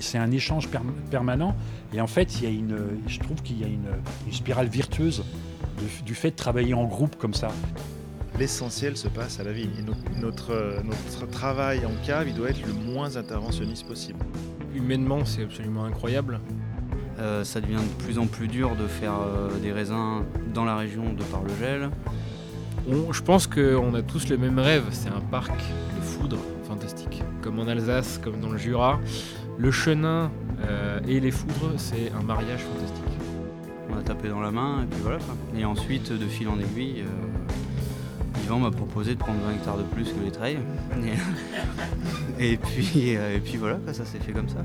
c'est un échange permanent. Et en fait, je trouve qu'il y a une spirale virtueuse du fait de travailler en groupe comme ça. L'essentiel se passe à la vigne. Et notre travail en cave, il doit être le moins interventionniste possible. Humainement, c'est absolument incroyable. Ça devient de plus en plus dur de faire des raisins dans la région de par le gel. Je pense qu'on a tous le même rêve, c'est un parc de foudre fantastique. Comme en Alsace, comme dans le Jura, le chenin et les foudres, c'est un mariage fantastique. On a tapé dans la main et puis voilà. Et ensuite, de fil en aiguille, Yvan m'a proposé de prendre 20 hectares de plus que les trails. Et puis voilà, ça s'est fait comme ça.